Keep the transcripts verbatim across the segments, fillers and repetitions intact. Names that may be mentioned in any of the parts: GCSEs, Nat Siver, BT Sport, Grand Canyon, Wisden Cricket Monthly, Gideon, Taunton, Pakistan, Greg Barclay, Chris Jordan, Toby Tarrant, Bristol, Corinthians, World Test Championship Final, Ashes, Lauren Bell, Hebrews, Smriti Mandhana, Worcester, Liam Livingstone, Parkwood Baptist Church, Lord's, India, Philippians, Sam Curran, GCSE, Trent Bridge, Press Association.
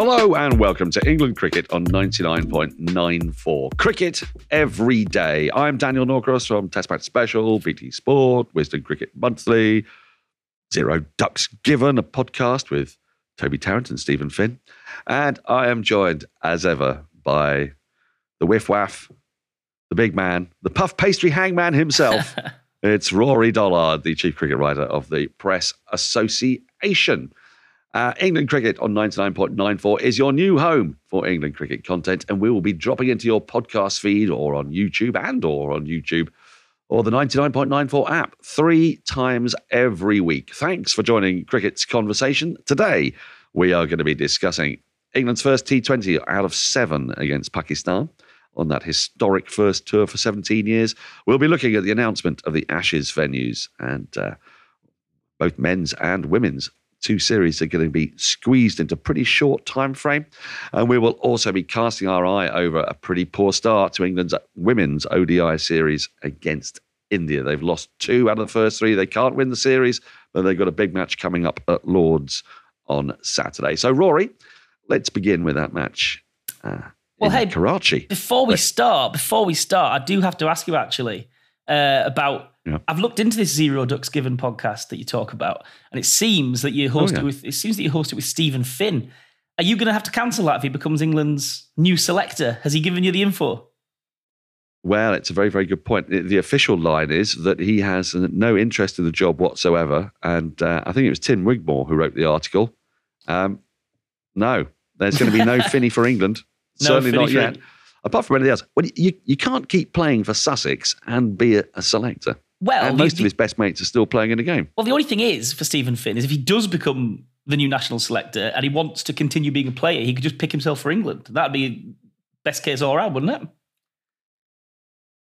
Hello and welcome to England Cricket on ninety-nine point nine four. Cricket every day. I'm Daniel Norcross from Test Match Special, B T Sport, Wisden Cricket Monthly, Zero Ducks Given, a podcast with Toby Tarrant and Stephen Finn. And I am joined, as ever, by the whiff-waff, the big man, the puff pastry hangman himself. It's Rory Dollard, the chief cricket writer of the Press Association. Uh, England Cricket on ninety-nine point nine four is your new home for England cricket content, and we will be dropping into your podcast feed or on YouTube and or on YouTube or the ninety-nine point nine four app three times every week. Thanks for joining Cricket's Conversation. Today, we are going to be discussing England's first T twenty out of seven against Pakistan on that historic first tour for seventeen years. We'll be looking at the announcement of the Ashes venues and uh, both men's and women's. Two series are going to be squeezed into a pretty short time frame. And we will also be casting our eye over a pretty poor start to England's women's O D I series against India. They've lost two out of the first three. They can't win the series, but they've got a big match coming up at Lord's on Saturday. So, Rory, let's begin with that match uh, well, in hey, Karachi. Before we start, before we start, I do have to ask you, actually, uh, about... Yeah. I've looked into this Zero Ducks Given podcast that you talk about, and it seems that you host oh, yeah. it with it seems that you host it with Stephen Finn. Are you going to have to cancel that if he becomes England's new selector? Has he given you the info? Well, it's a very, very good point. The official line is that he has no interest in the job whatsoever, and uh, I think it was Tim Wigmore who wrote the article. Um, no, there's going to be no Finny for England. No Certainly Finny not yet. England. Apart from anything else, well, you you can't keep playing for Sussex and be a, a selector. Well, and most the, of his best mates are still playing in the game. Well, the only thing is for Stephen Finn is if he does become the new national selector and he wants to continue being a player, he could just pick himself for England. That'd be best case all round, wouldn't it?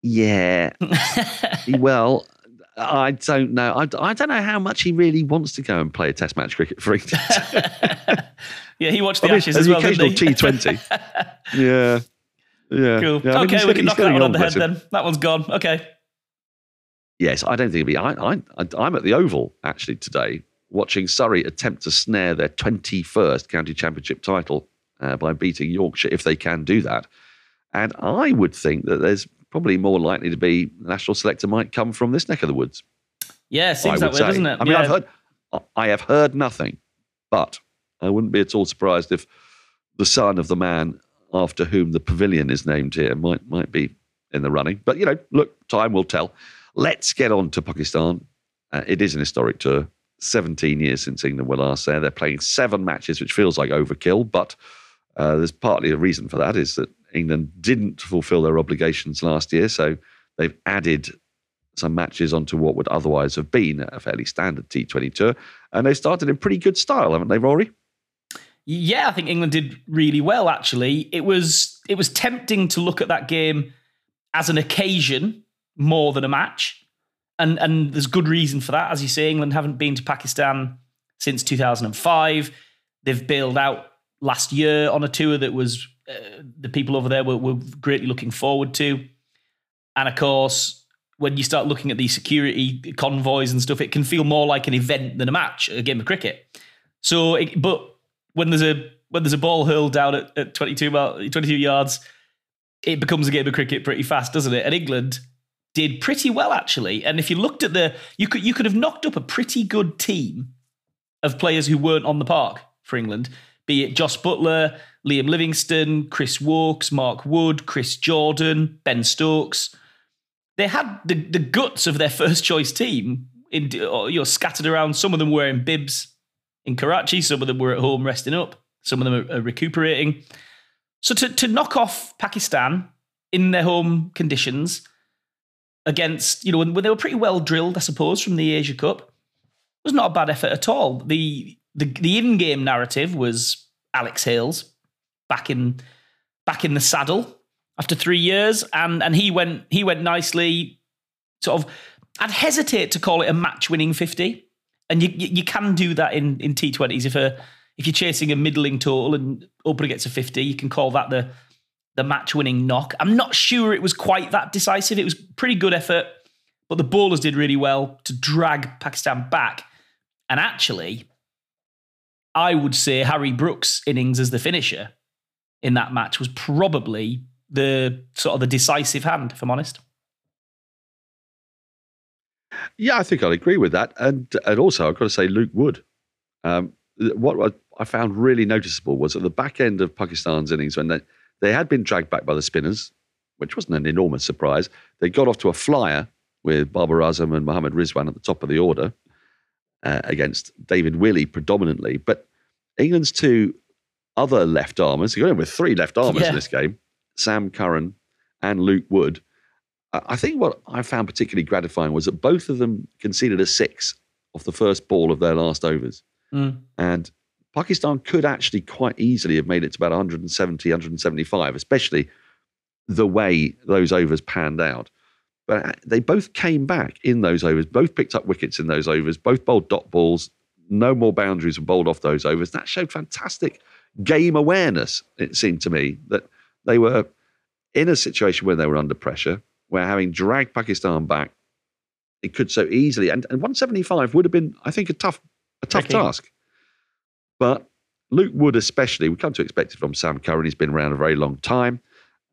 Yeah. Well, I don't know. I, I don't know how much he really wants to go and play a Test match cricket for England. Yeah, he watched the I mean, Ashes as well, didn't he? T twenty. yeah. Yeah. Cool. Yeah, okay, mean, we can knock that one on the head then. That one's gone. Okay. Yes, I don't think it'd be. I, I, I'm at the Oval actually today, watching Surrey attempt to snare their twenty-first county championship title uh, by beating Yorkshire, if they can do that. And I would think that there's probably more likely to be the national selector might come from this neck of the woods. Yeah, it seems that way, say. doesn't it? I mean, yeah. I've heard, I have heard nothing, but I wouldn't be at all surprised if the son of the man after whom the pavilion is named here might might be in the running. But you know, look, time will tell. Let's get on to Pakistan. Uh, it is an historic tour. seventeen years since England were last there. They're playing seven matches, which feels like overkill, but uh, there's partly a reason for that is that England didn't fulfil their obligations last year, so they've added some matches onto what would otherwise have been a fairly standard T twenty tour, and they started in pretty good style, haven't they, Rory? Yeah, I think England did really well, actually. It was it was tempting to look at that game as an occasion more than a match. And and there's good reason for that. As you say, England haven't been to Pakistan since two thousand five. They've bailed out last year on a tour that was uh, the people over there were, were greatly looking forward to. And of course, when you start looking at the security convoys and stuff, it can feel more like an event than a match, a game of cricket. So, it, but when there's a when there's a ball hurled down at, at twenty-two yards, it becomes a game of cricket pretty fast, doesn't it? And England did pretty well, actually. And if you looked at the... You could you could have knocked up a pretty good team of players who weren't on the park for England, be it Joss Butler, Liam Livingstone, Chris Wokes, Mark Wood, Chris Jordan, Ben Stokes. They had the, the guts of their first-choice team in, you know, scattered around. Some of them were in bibs in Karachi. Some of them were at home resting up. Some of them are, are recuperating. So to, to knock off Pakistan in their home conditions... Against, you know, when they were pretty well drilled, I suppose, from the Asia Cup, it was not a bad effort at all. The the, the in-game narrative was Alex Hales back in back in the saddle after three years, and and he went he went nicely. Sort of, I'd hesitate to call it a match-winning fifty, and you you, you can do that in, in T twenties if a if you're chasing a middling total and opener gets a fifty, you can call that the. The match-winning knock. I'm not sure it was quite that decisive. It was pretty good effort, but the bowlers did really well to drag Pakistan back. And actually, I would say Harry Brooks' innings as the finisher in that match was probably the sort of the decisive hand, if I'm honest. Yeah, I think I'll agree with that. And and also, I've got to say, Luke Wood. Um, what I found really noticeable was at the back end of Pakistan's innings, when they, they had been dragged back by the spinners, which wasn't an enormous surprise. They got off to a flyer with Babar Azam and Mohammad Rizwan at the top of the order uh, against David Willey predominantly. But England's two other left-armers, you're going with three left-armers yeah. in this game, Sam Curran and Luke Wood. I think what I found particularly gratifying was that both of them conceded a six off the first ball of their last overs. Mm. And Pakistan could actually quite easily have made it to about one seventy, one seventy-five, especially the way those overs panned out. But they both came back in those overs, both picked up wickets in those overs, both bowled dot balls, no more boundaries were bowled off those overs. That showed fantastic game awareness, it seemed to me, that they were in a situation where they were under pressure, where having dragged Pakistan back, it could so easily. And, and one seventy-five would have been, I think, a tough a tough okay. task. But Luke Wood especially, we come to expect it from Sam Curran. He's been around a very long time.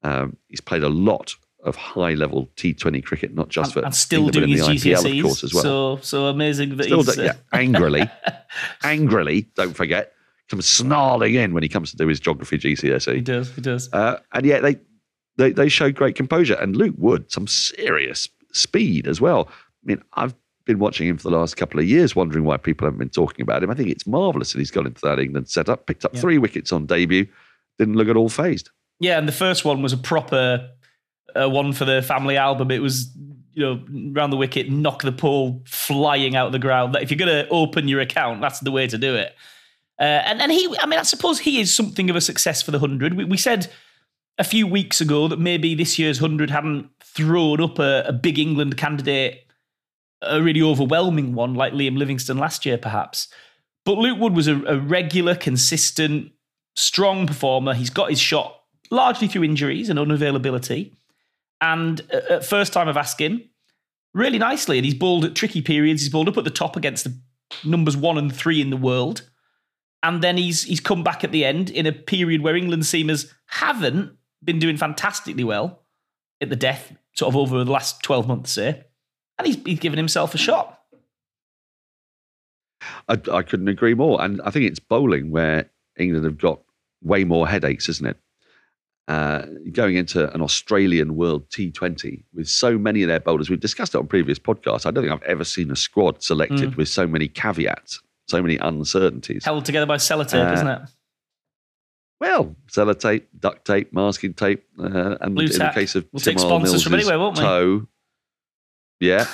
Um, he's played a lot of high-level T twenty cricket, not just for I'm still England, doing but in his the I P L, G C S Es, of course, as well. So, so amazing that still he's... Do, yeah, angrily, angrily, don't forget, comes snarling in when he comes to do his geography G C S E. He does, he does. Uh, and yet they... They they showed great composure. And Luke Wood, some serious speed as well. I mean, I've been watching him for the last couple of years, wondering why people haven't been talking about him. I think it's marvellous that he's got into that England setup, picked up yeah. three wickets on debut, didn't look at all phased. Yeah, and the first one was a proper uh, one for the family album. It was, you know, round the wicket, knock the pole flying out of the ground. If you're going to open your account, that's the way to do it. Uh, and, and he, I mean, I suppose he is something of a success for the hundred. We, we said... a few weeks ago that maybe this year's hundred hadn't thrown up a, a big England candidate, a really overwhelming one like Liam Livingstone last year, perhaps. But Luke Wood was a, a regular, consistent, strong performer. He's got his shot largely through injuries and unavailability. And at first time of asking, really nicely. And he's bowled at tricky periods. He's bowled up at the top against the numbers one and three in the world. And then he's he's come back at the end in a period where England seamers haven't been doing fantastically well at the death, sort of over the last twelve months, say. And he's, he's given himself a shot. I, I couldn't agree more. And I think it's bowling where England have got way more headaches, isn't it? Uh, going into an Australian World T twenty with so many of their bowlers. We've discussed it on previous podcasts. I don't think I've ever seen a squad selected mm. with so many caveats, so many uncertainties. Held together by sellotape, uh, isn't it? Well, sellotape, duct tape, masking tape, uh, and Blue in tack. The case of we'll Tim R. Mills's from anywhere, won't we? toe, yeah,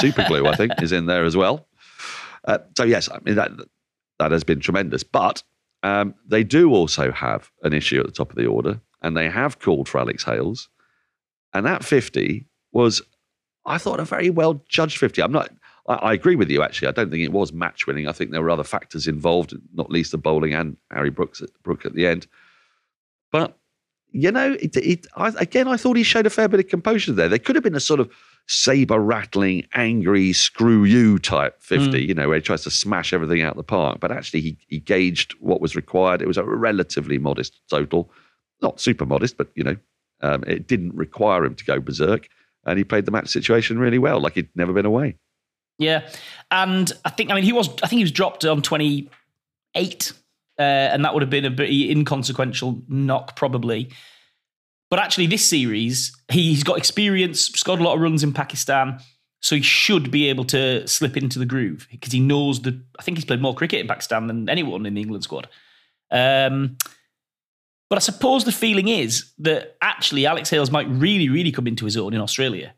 super glue, I think, is in there as well. Uh, so yes, I mean that that has been tremendous, but um, they do also have an issue at the top of the order, and they have called for Alex Hales, and that fifty was, I thought, a very well judged fifty. I'm not. I, I agree with you, actually. I don't think it was match winning. I think there were other factors involved, not least the bowling and Harry Brooks at, Brooke at the end. But, you know, it, it, I, again, I thought he showed a fair bit of composure there. There could have been a sort of sabre-rattling, angry, screw you type fifty, mm. you know, where he tries to smash everything out of the park. But actually, he, he gauged what was required. It was a relatively modest total. Not super modest, but, you know, um, it didn't require him to go berserk. And he played the match situation really well, like he'd never been away. Yeah, and I think I mean he was I think he was dropped on twenty-eight, uh, and that would have been a pretty inconsequential knock probably. But actually, this series he's got experience, scored a lot of runs in Pakistan, so he should be able to slip into the groove because he knows that I think he's played more cricket in Pakistan than anyone in the England squad. Um, but I suppose the feeling is that actually Alex Hales might really, really come into his own in Australia,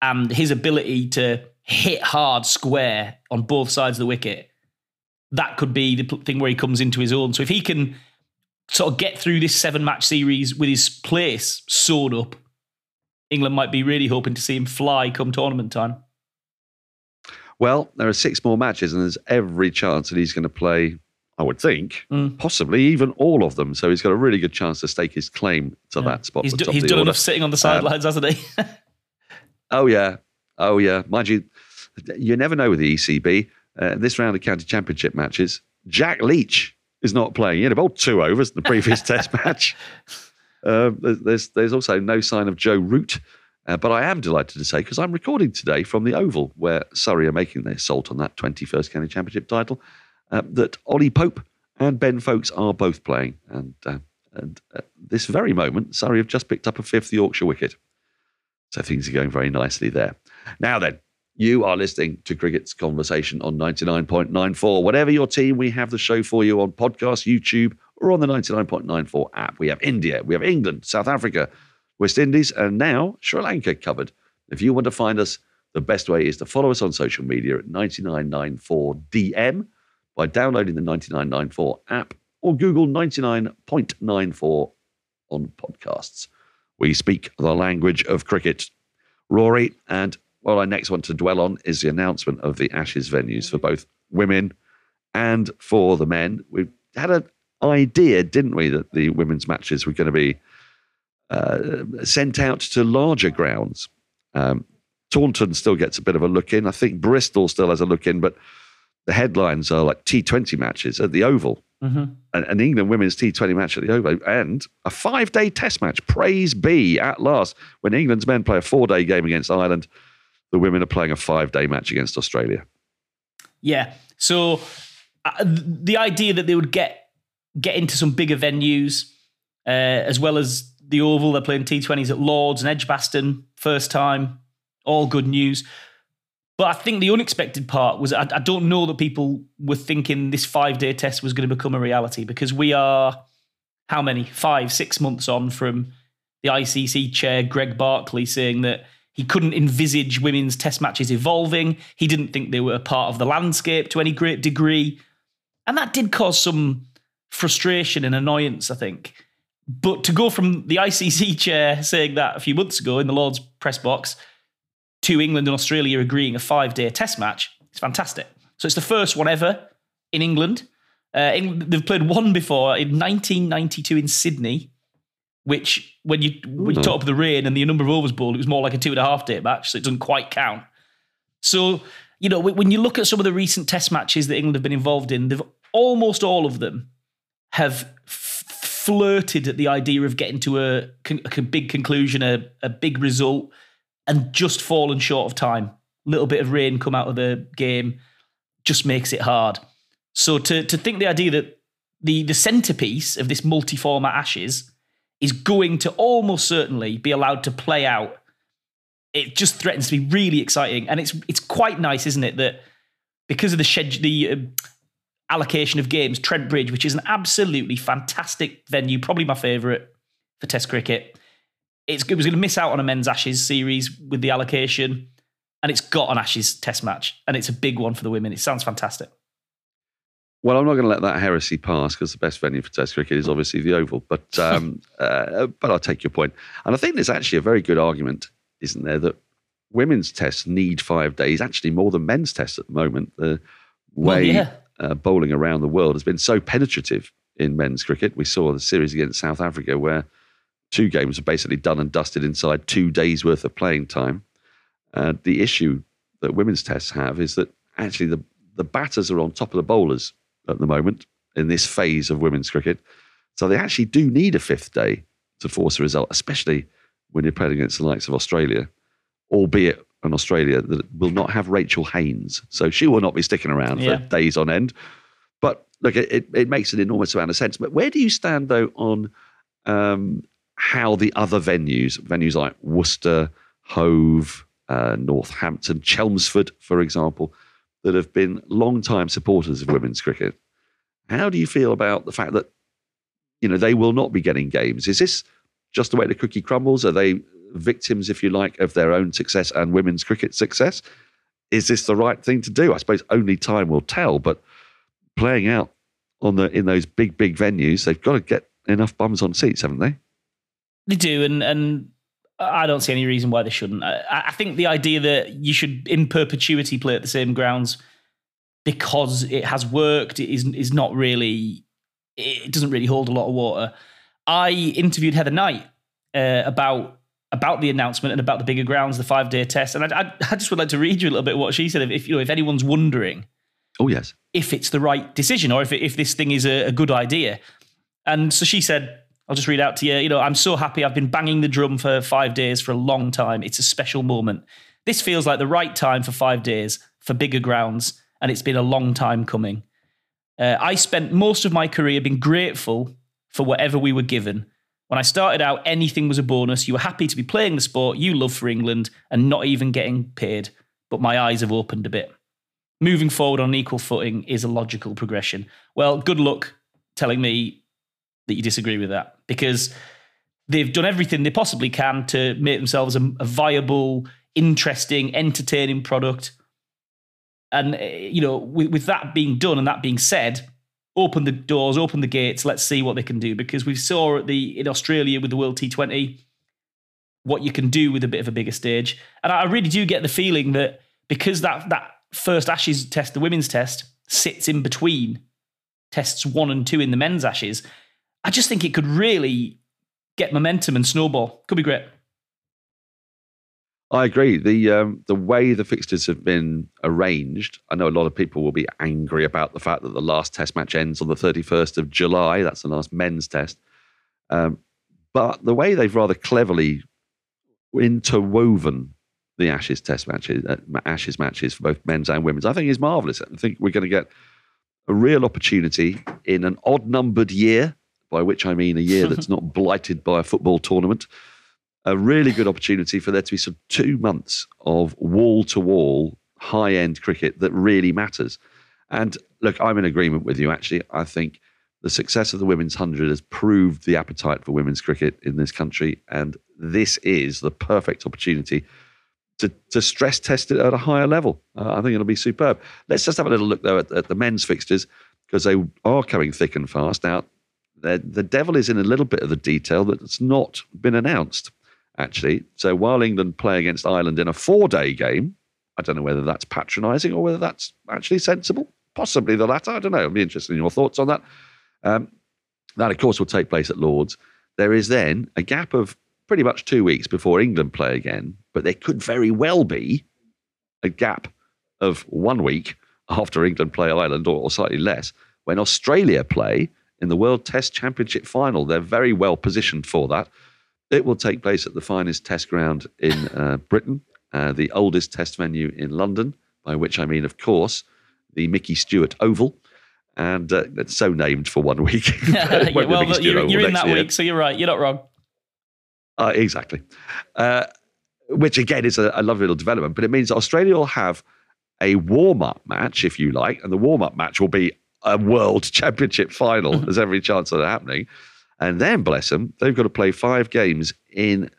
and his ability to hit hard square on both sides of the wicket, that could be the thing where he comes into his own. So if he can sort of get through this seven-match series with his place sewn up, England might be really hoping to see him fly come tournament time. Well, there are six more matches and there's every chance that he's going to play, I would think, mm. possibly even all of them. So he's got a really good chance to stake his claim to yeah. that spot. He's, do, he's done order. enough sitting on the sidelines, um, hasn't he? oh, yeah. Oh, yeah. Mind you, you never know with the E C B. Uh, this round of county championship matches, Jack Leach is not playing. He had about two overs in the previous Test match. Uh, there's, there's also no sign of Joe Root. Uh, but I am delighted to say, because I'm recording today from the Oval, where Surrey are making their assault on that twenty-first County Championship title, uh, that Ollie Pope and Ben Folkes are both playing. And, uh, and at this very moment, Surrey have just picked up a fifth Yorkshire wicket. So things are going very nicely there. Now then, you are listening to Cricket's Conversation on ninety-nine point nine four. Whatever your team, we have the show for you on podcast, YouTube, or on the ninety-nine point nine four app. We have India, we have England, South Africa, West Indies, and now Sri Lanka covered. If you want to find us, the best way is to follow us on social media at ninety-nine ninety-four D M by downloading the ninety-nine ninety-four app or Google ninety-nine point nine four on podcasts. We speak the language of cricket. Rory, and what I next want to dwell on is the announcement of the Ashes venues for both women and for the men. We had an idea, didn't we, that the women's matches were going to be Uh, sent out to larger grounds. Um, Taunton still gets a bit of a look in. I think Bristol still has a look in, but the headlines are like T twenty matches at the Oval, mm-hmm. an, an England women's T twenty match at the Oval, and a five-day Test match. Praise be at last. When England's men play a four-day game against Ireland, the women are playing a five-day match against Australia. Yeah, so uh, the idea that they would get get into some bigger venues, uh, as well as the Oval, they're playing T twenties at Lord's and Edgbaston, first time, all good news. But I think the unexpected part was, I, I don't know that people were thinking this five-day test was going to become a reality, because we are, how many, five, six months on from the I C C chair, Greg Barclay, saying that he couldn't envisage women's test matches evolving. He didn't think they were a part of the landscape to any great degree. And that did cause some frustration and annoyance, I think. But to go from the I C C chair saying that a few months ago in the Lord's press box to England and Australia agreeing a five-day test match, it's fantastic. So it's the first one ever in England. Uh, England they've played one before in nineteen ninety-two in Sydney, which when you when you top up the rain and the number of overs bowled, it was more like a two-and-a-half-day match, so it doesn't quite count. So, you know, when you look at some of the recent test matches that England have been involved in, they've almost all of them have flirted at the idea of getting to a, a big conclusion, a, a big result, and just fallen short of time. A little bit of rain come out of the game just makes it hard. So to to think the idea that the, the centrepiece of this multi-format Ashes is going to almost certainly be allowed to play out, it just threatens to be really exciting. And it's it's quite nice, isn't it, that because of the schedule, the... Um, allocation of games, Trent Bridge, which is an absolutely fantastic venue, probably my favourite for Test cricket. It's, it was going to miss out on a men's Ashes series with the allocation, and it's got an Ashes Test match, and it's a big one for the women. It sounds fantastic. Well, I'm not going to let that heresy pass, because the best venue for Test cricket is obviously the Oval, but um, uh, but I'll take your point. And I think there's actually a very good argument, isn't there, that women's tests need five days, actually more than men's tests at the moment. The way... Well, yeah. Uh, bowling around the world has been so penetrative in men's cricket. We saw the series against South Africa where two games were basically done and dusted inside two days' worth of playing time. Uh, the issue that women's tests have is that actually the, the batters are on top of the bowlers at the moment in this phase of women's cricket. So they actually do need a fifth day to force a result, especially when you're playing against the likes of Australia, albeit in Australia that will not have Rachel Haynes. So she will not be sticking around yeah. for days on end. But look, it, it makes an enormous amount of sense. But where do you stand, though, on um, how the other venues, venues like Worcester, Hove, uh, Northampton, Chelmsford, for example, that have been long-time supporters of women's cricket, how do you feel about the fact that, you know, they will not be getting games? Is this just the way the cookie crumbles? Are they victims, if you like, of their own success and women's cricket success? Is this the right thing to do? I suppose only time will tell, but playing out on the in those big, big venues, they've got to get enough bums on seats, haven't they? They do, and and I don't see any reason why they shouldn't. I, I think the idea that you should in perpetuity play at the same grounds because it has worked is, is not really, it doesn't really hold a lot of water. I interviewed Heather Knight uh, about about the announcement and about the bigger grounds, the five-day test. And I, I, I just would like to read you a little bit what she said. If you know, if anyone's wondering Oh, yes. If it's the right decision or if it, if this thing is a, a good idea. And so she said, I'll just read out to you, you know, I'm so happy. I've been banging the drum for five days for a long time. It's a special moment. This feels like the right time for five days for bigger grounds. And it's been a long time coming. Uh, I spent most of my career being grateful for whatever we were given. When I started out, anything was a bonus. You were happy to be playing the sport you love for England and not even getting paid. But my eyes have opened a bit. Moving forward on an equal footing is a logical progression. Well, good luck telling me that you disagree with that, because they've done everything they possibly can to make themselves a, a viable, interesting, entertaining product. And, you know, with, with that being done and that being said, open the doors, open the gates, let's see what they can do. Because we saw at the in Australia with the World T twenty what you can do with a bit of a bigger stage. And I really do get the feeling that because that that first Ashes test, the women's test, sits in between tests one and two in the men's Ashes, I just think it could really get momentum and snowball. Could be great. I agree. The um, the way the fixtures have been arranged, I know a lot of people will be angry about the fact that the last test match ends on the thirty-first of July. That's the last men's test. Um, but the way they've rather cleverly interwoven the Ashes test matches, uh, Ashes matches for both men's and women's, I think is marvellous. I think we're going to get a real opportunity in an odd-numbered year, by which I mean a year that's not blighted by a football tournament, a really good opportunity for there to be some two months of wall-to-wall high-end cricket that really matters. And look, I'm in agreement with you, actually. I think the success of the Women's one hundred has proved the appetite for women's cricket in this country, and this is the perfect opportunity to, to stress test it at a higher level. Uh, I think it'll be superb. Let's just have a little look, though, at, at the men's fixtures, because they are coming thick and fast. Now, the devil is in a little bit of the detail that's not been announced, actually. So while England play against Ireland in a four-day game, I don't know whether that's patronising or whether that's actually sensible. Possibly the latter. I don't know. I'd be interested in your thoughts on that. Um, that, of course, will take place at Lord's. There is then a gap of pretty much two weeks before England play again, but there could very well be a gap of one week after England play Ireland, or, or slightly less, when Australia play in the World Test Championship final. They're very well positioned for that. It will take place at the finest test ground in uh, Britain, uh, the oldest test venue in London, by which I mean, of course, the Mickey Stewart Oval. And uh, it's so named for one week. yeah, well, but you're, you're in that year. Week, so you're right. You're not wrong. Uh, exactly. Uh, which, again, is a, a lovely little development. But it means Australia will have a warm-up match, if you like, and the warm-up match will be a World Championship final. There's every chance of that happening. And then, bless them, they've got to play five games in,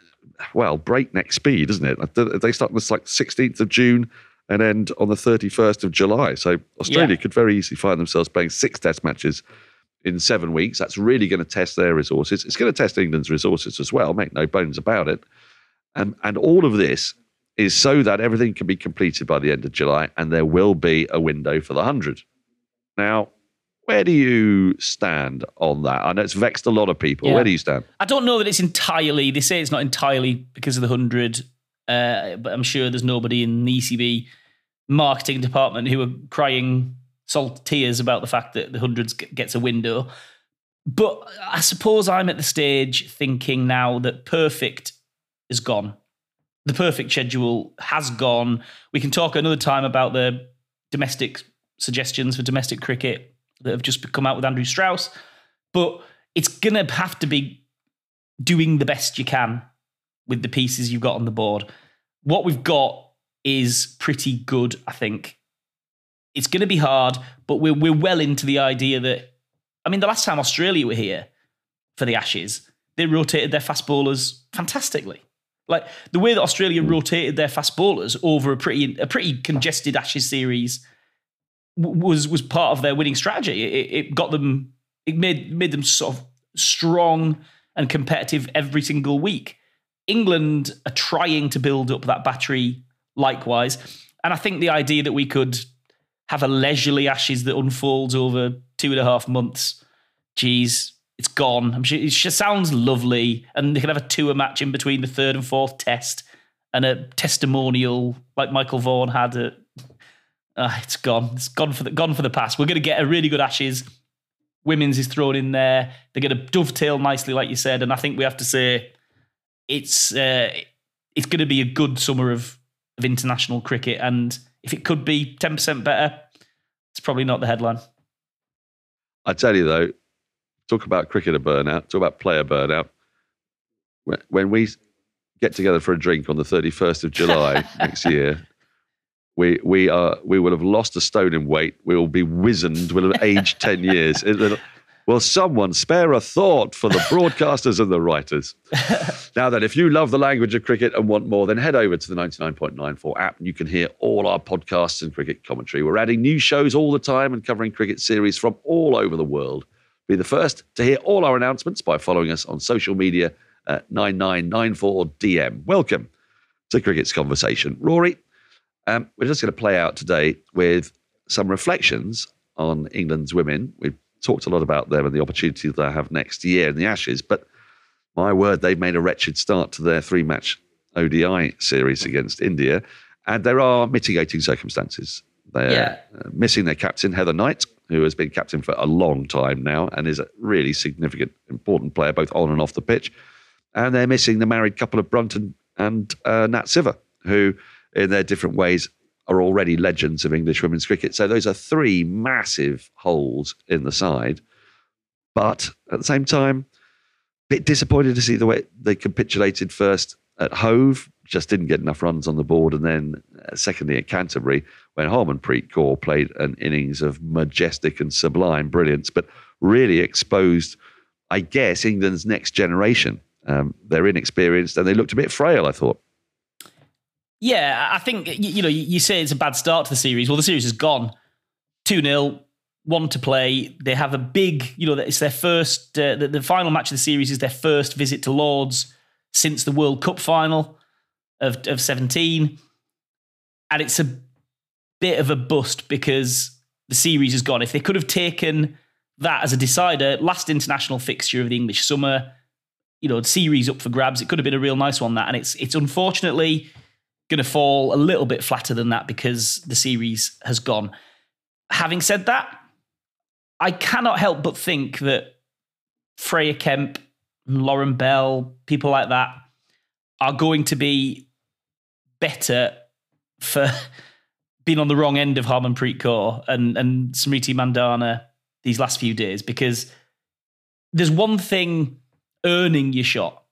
well, breakneck speed, isn't it? They start on the like, sixteenth of June and end on the thirty-first of July. So Australia yeah. could very easily find themselves playing six test matches in seven weeks. That's really going to test their resources. It's going to test England's resources as well, make no bones about it. And, and all of this is so that everything can be completed by the end of July, and there will be a window for the one hundred. Now, where do you stand on that? I know it's vexed a lot of people. Yeah. Where do you stand? I don't know that it's entirely, they say it's not entirely because of the one hundred, uh, but I'm sure there's nobody in the E C B marketing department who are crying salt tears about the fact that the one hundred gets a window. But I suppose I'm at the stage thinking now that perfect is gone. The perfect schedule has gone. We can talk another time about the domestic suggestions for domestic cricket that have just come out with Andrew Strauss, but it's going to have to be doing the best you can with the pieces you've got on the board. What we've got is pretty good, I think. It's going to be hard, but we're, we're well into the idea that, I mean, the last time Australia were here for the Ashes, they rotated their fast bowlers fantastically. Like the way that Australia rotated their fast bowlers over a pretty, a pretty congested Ashes series was was part of their winning strategy. It, it got them, it made made them sort of strong and competitive every single week. England are trying to build up that battery likewise. And I think the idea that we could have a leisurely Ashes that unfolds over two and a half months, geez, it's gone. I'm sure it sounds lovely. And they can have a tour match in between the third and fourth test and a testimonial like Michael Vaughan had at Uh, it's gone. It's gone for the gone for the past. We're going to get a really good Ashes. Women's is thrown in there. They're going to dovetail nicely, like you said. And I think we have to say it's uh, it's going to be a good summer of of international cricket. And if it could be ten percent better, it's probably not the headline. I tell you though, talk about cricketer burnout. Talk about player burnout. When, when we get together for a drink on the thirty-first of July next year, we we are we will have lost a stone in weight. We will be wizened. We'll have aged ten years. Will someone spare a thought for the broadcasters and the writers? Now then, if you love the language of cricket and want more, then head over to the ninety-nine point nine four app and you can hear all our podcasts and cricket commentary. We're adding new shows all the time and covering cricket series from all over the world. Be the first to hear all our announcements by following us on social media at nine nine nine four D M. Welcome to Cricket's Conversation. Rory, um, we're just going to play out today with some reflections on England's women. We've talked a lot about them and the opportunity that they have next year in the Ashes, but my word, they've made a wretched start to their three-match O D I series against India, and there are mitigating circumstances. They're yeah. missing their captain, Heather Knight, who has been captain for a long time now and is a really significant, important player both on and off the pitch, and they're missing the married couple of Brunt and, and uh, Nat Siver, who in their different ways are already legends of English women's cricket. So those are three massive holes in the side. But at the same time, a bit disappointed to see the way they capitulated first at Hove, just didn't get enough runs on the board. And then uh, secondly at Canterbury, when Harmanpreet Kaur played an innings of majestic and sublime brilliance, but really exposed, I guess, England's next generation. Um, they're inexperienced and they looked a bit frail, I thought. Yeah, I think, you know, you say it's a bad start to the series. Well, the series is gone. two nil, one to play. They have a big, you know, it's their first, uh, the, the final match of the series is their first visit to Lord's since the World Cup final of, of seventeen. And it's a bit of a bust because the series is gone. If they could have taken that as a decider, last international fixture of the English summer, you know, the series up for grabs, it could have been a real nice one, that. And it's it's unfortunately going to fall a little bit flatter than that because the series has gone. Having said that, I cannot help but think that Freya Kemp, Lauren Bell, people like that are going to be better for being on the wrong end of Harmanpreet Kaur and, and Smriti Mandhana these last few days, because there's one thing earning your shot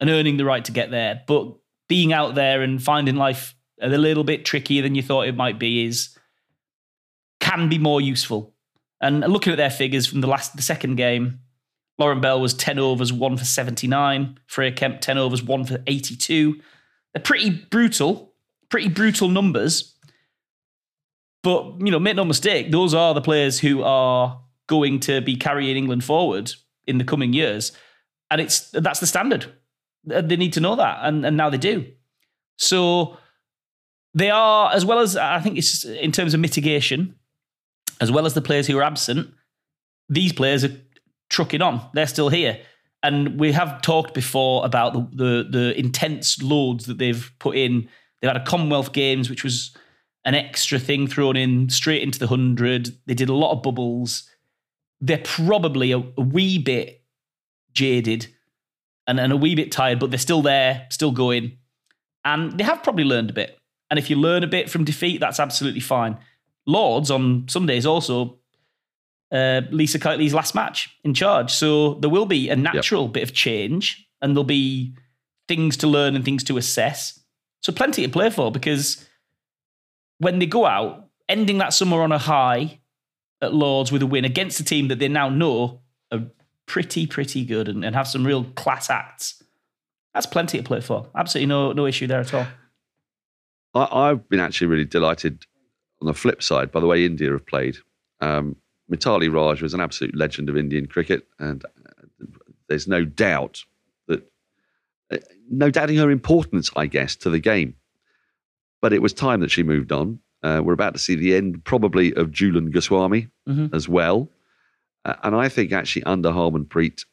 and earning the right to get there, but being out there and finding life a little bit trickier than you thought it might be is can be more useful. And looking at their figures from the last, the second game, Lauren Bell was ten overs, one for seventy-nine. Freya Kemp, ten overs, one for eighty-two. They're pretty brutal, pretty brutal numbers. But, you know, make no mistake, those are the players who are going to be carrying England forward in the coming years. And it's that's the standard. They need to know that, and, and now they do. So they are, as well as, I think it's in terms of mitigation, as well as the players who are absent, these players are trucking on. They're still here. And we have talked before about the, the, the intense loads that they've put in. They've had a Commonwealth Games, which was an extra thing thrown in straight into the hundred. They did a lot of bubbles. They're probably a, a wee bit jaded and a wee bit tired, but they're still there, still going. And they have probably learned a bit. And if you learn a bit from defeat, that's absolutely fine. Lord's on Sundays also, uh, Lisa Kitely's last match in charge. So there will be a natural yep. bit of change, and there'll be things to learn and things to assess. So plenty to play for, because when they go out, ending that summer on a high at Lord's with a win against a team that they now know are pretty, pretty good and, and have some real class acts. That's plenty to play for. Absolutely no no issue there at all. I, I've been actually really delighted on the flip side by the way India have played. Um, Mitali Raj was an absolute legend of Indian cricket, and there's no doubt that, no doubting her importance, I guess, to the game. But it was time that she moved on. Uh, we're about to see the end probably of Jhulan Goswami mm-hmm. as well. And I think actually under Harmanpreet,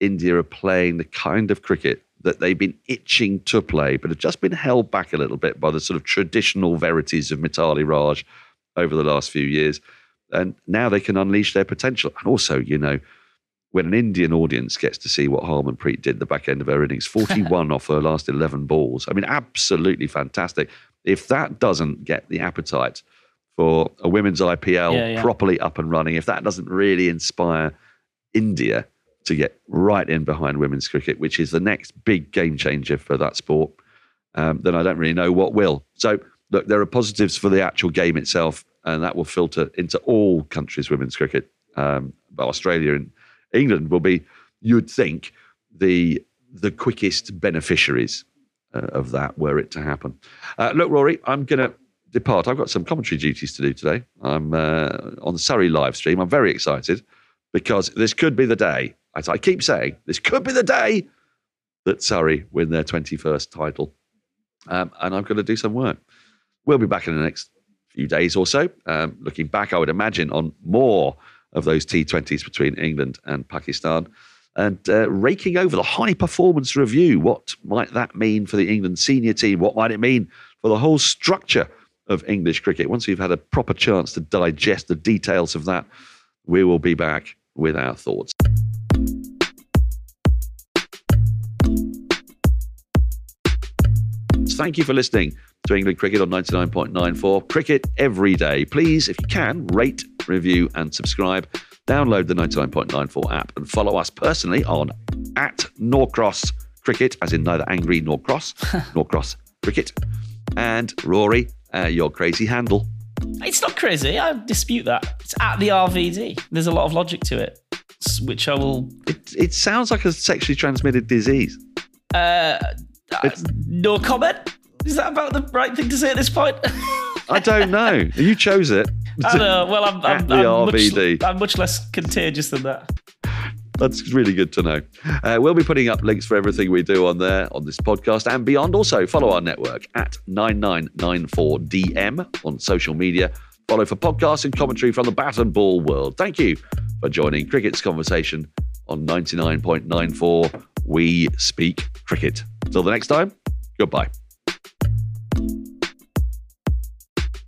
India are playing the kind of cricket that they've been itching to play, but have just been held back a little bit by the sort of traditional verities of Mitali Raj over the last few years. And now they can unleash their potential. And also, you know, when an Indian audience gets to see what Harmanpreet did at the back end of her innings, forty-one off her last eleven balls. I mean, absolutely fantastic. If that doesn't get the appetite for a women's I P L yeah, yeah. properly up and running, if that doesn't really inspire India to get right in behind women's cricket, which is the next big game changer for that sport, um, then I don't really know what will. So, look, there are positives for the actual game itself, and that will filter into all countries' women's cricket. Um, but Australia and England will be, you'd think, the the quickest beneficiaries uh, of that were it to happen. Uh, look, Rory, I'm going to depart. I've got some commentary duties to do today. I'm uh, on the Surrey live stream. I'm very excited because this could be the day, as I keep saying, this could be the day that Surrey win their twenty-first title. Um, and I've got to do some work. We'll be back in the next few days or so. Um, looking back, I would imagine, on more of those T twenties between England and Pakistan, and uh, raking over the high performance review. What might that mean for the England senior team? What might it mean for the whole structure of English cricket? Once we've had a proper chance to digest the details of that, we will be back with our thoughts. Thank you for listening to England Cricket on ninety-nine point nine four. Cricket every day. Please, if you can, rate, review and subscribe. Download the ninety-nine point nine four app and follow us personally on at Norcross Cricket, as in neither angry nor cross, Norcross Cricket. And Rory, uh, your crazy handle. It's not crazy. I dispute that. It's at the R V D. There's a lot of logic to it, which I will... It, it sounds like a sexually transmitted disease. Uh, it's... No comment? Is that about the right thing to say at this point? I don't know. You chose it. I know. Well, I'm, I'm, I'm, much, I'm much less contagious than that. That's really good to know. Uh, we'll be putting up links for everything we do on there, on this podcast and beyond. Also, follow our network at nine nine nine four D M on social media. Follow for podcasts and commentary from the bat and ball world. Thank you for joining Cricket's Conversation on ninety-nine point nine four. We speak cricket. Till the next time, goodbye.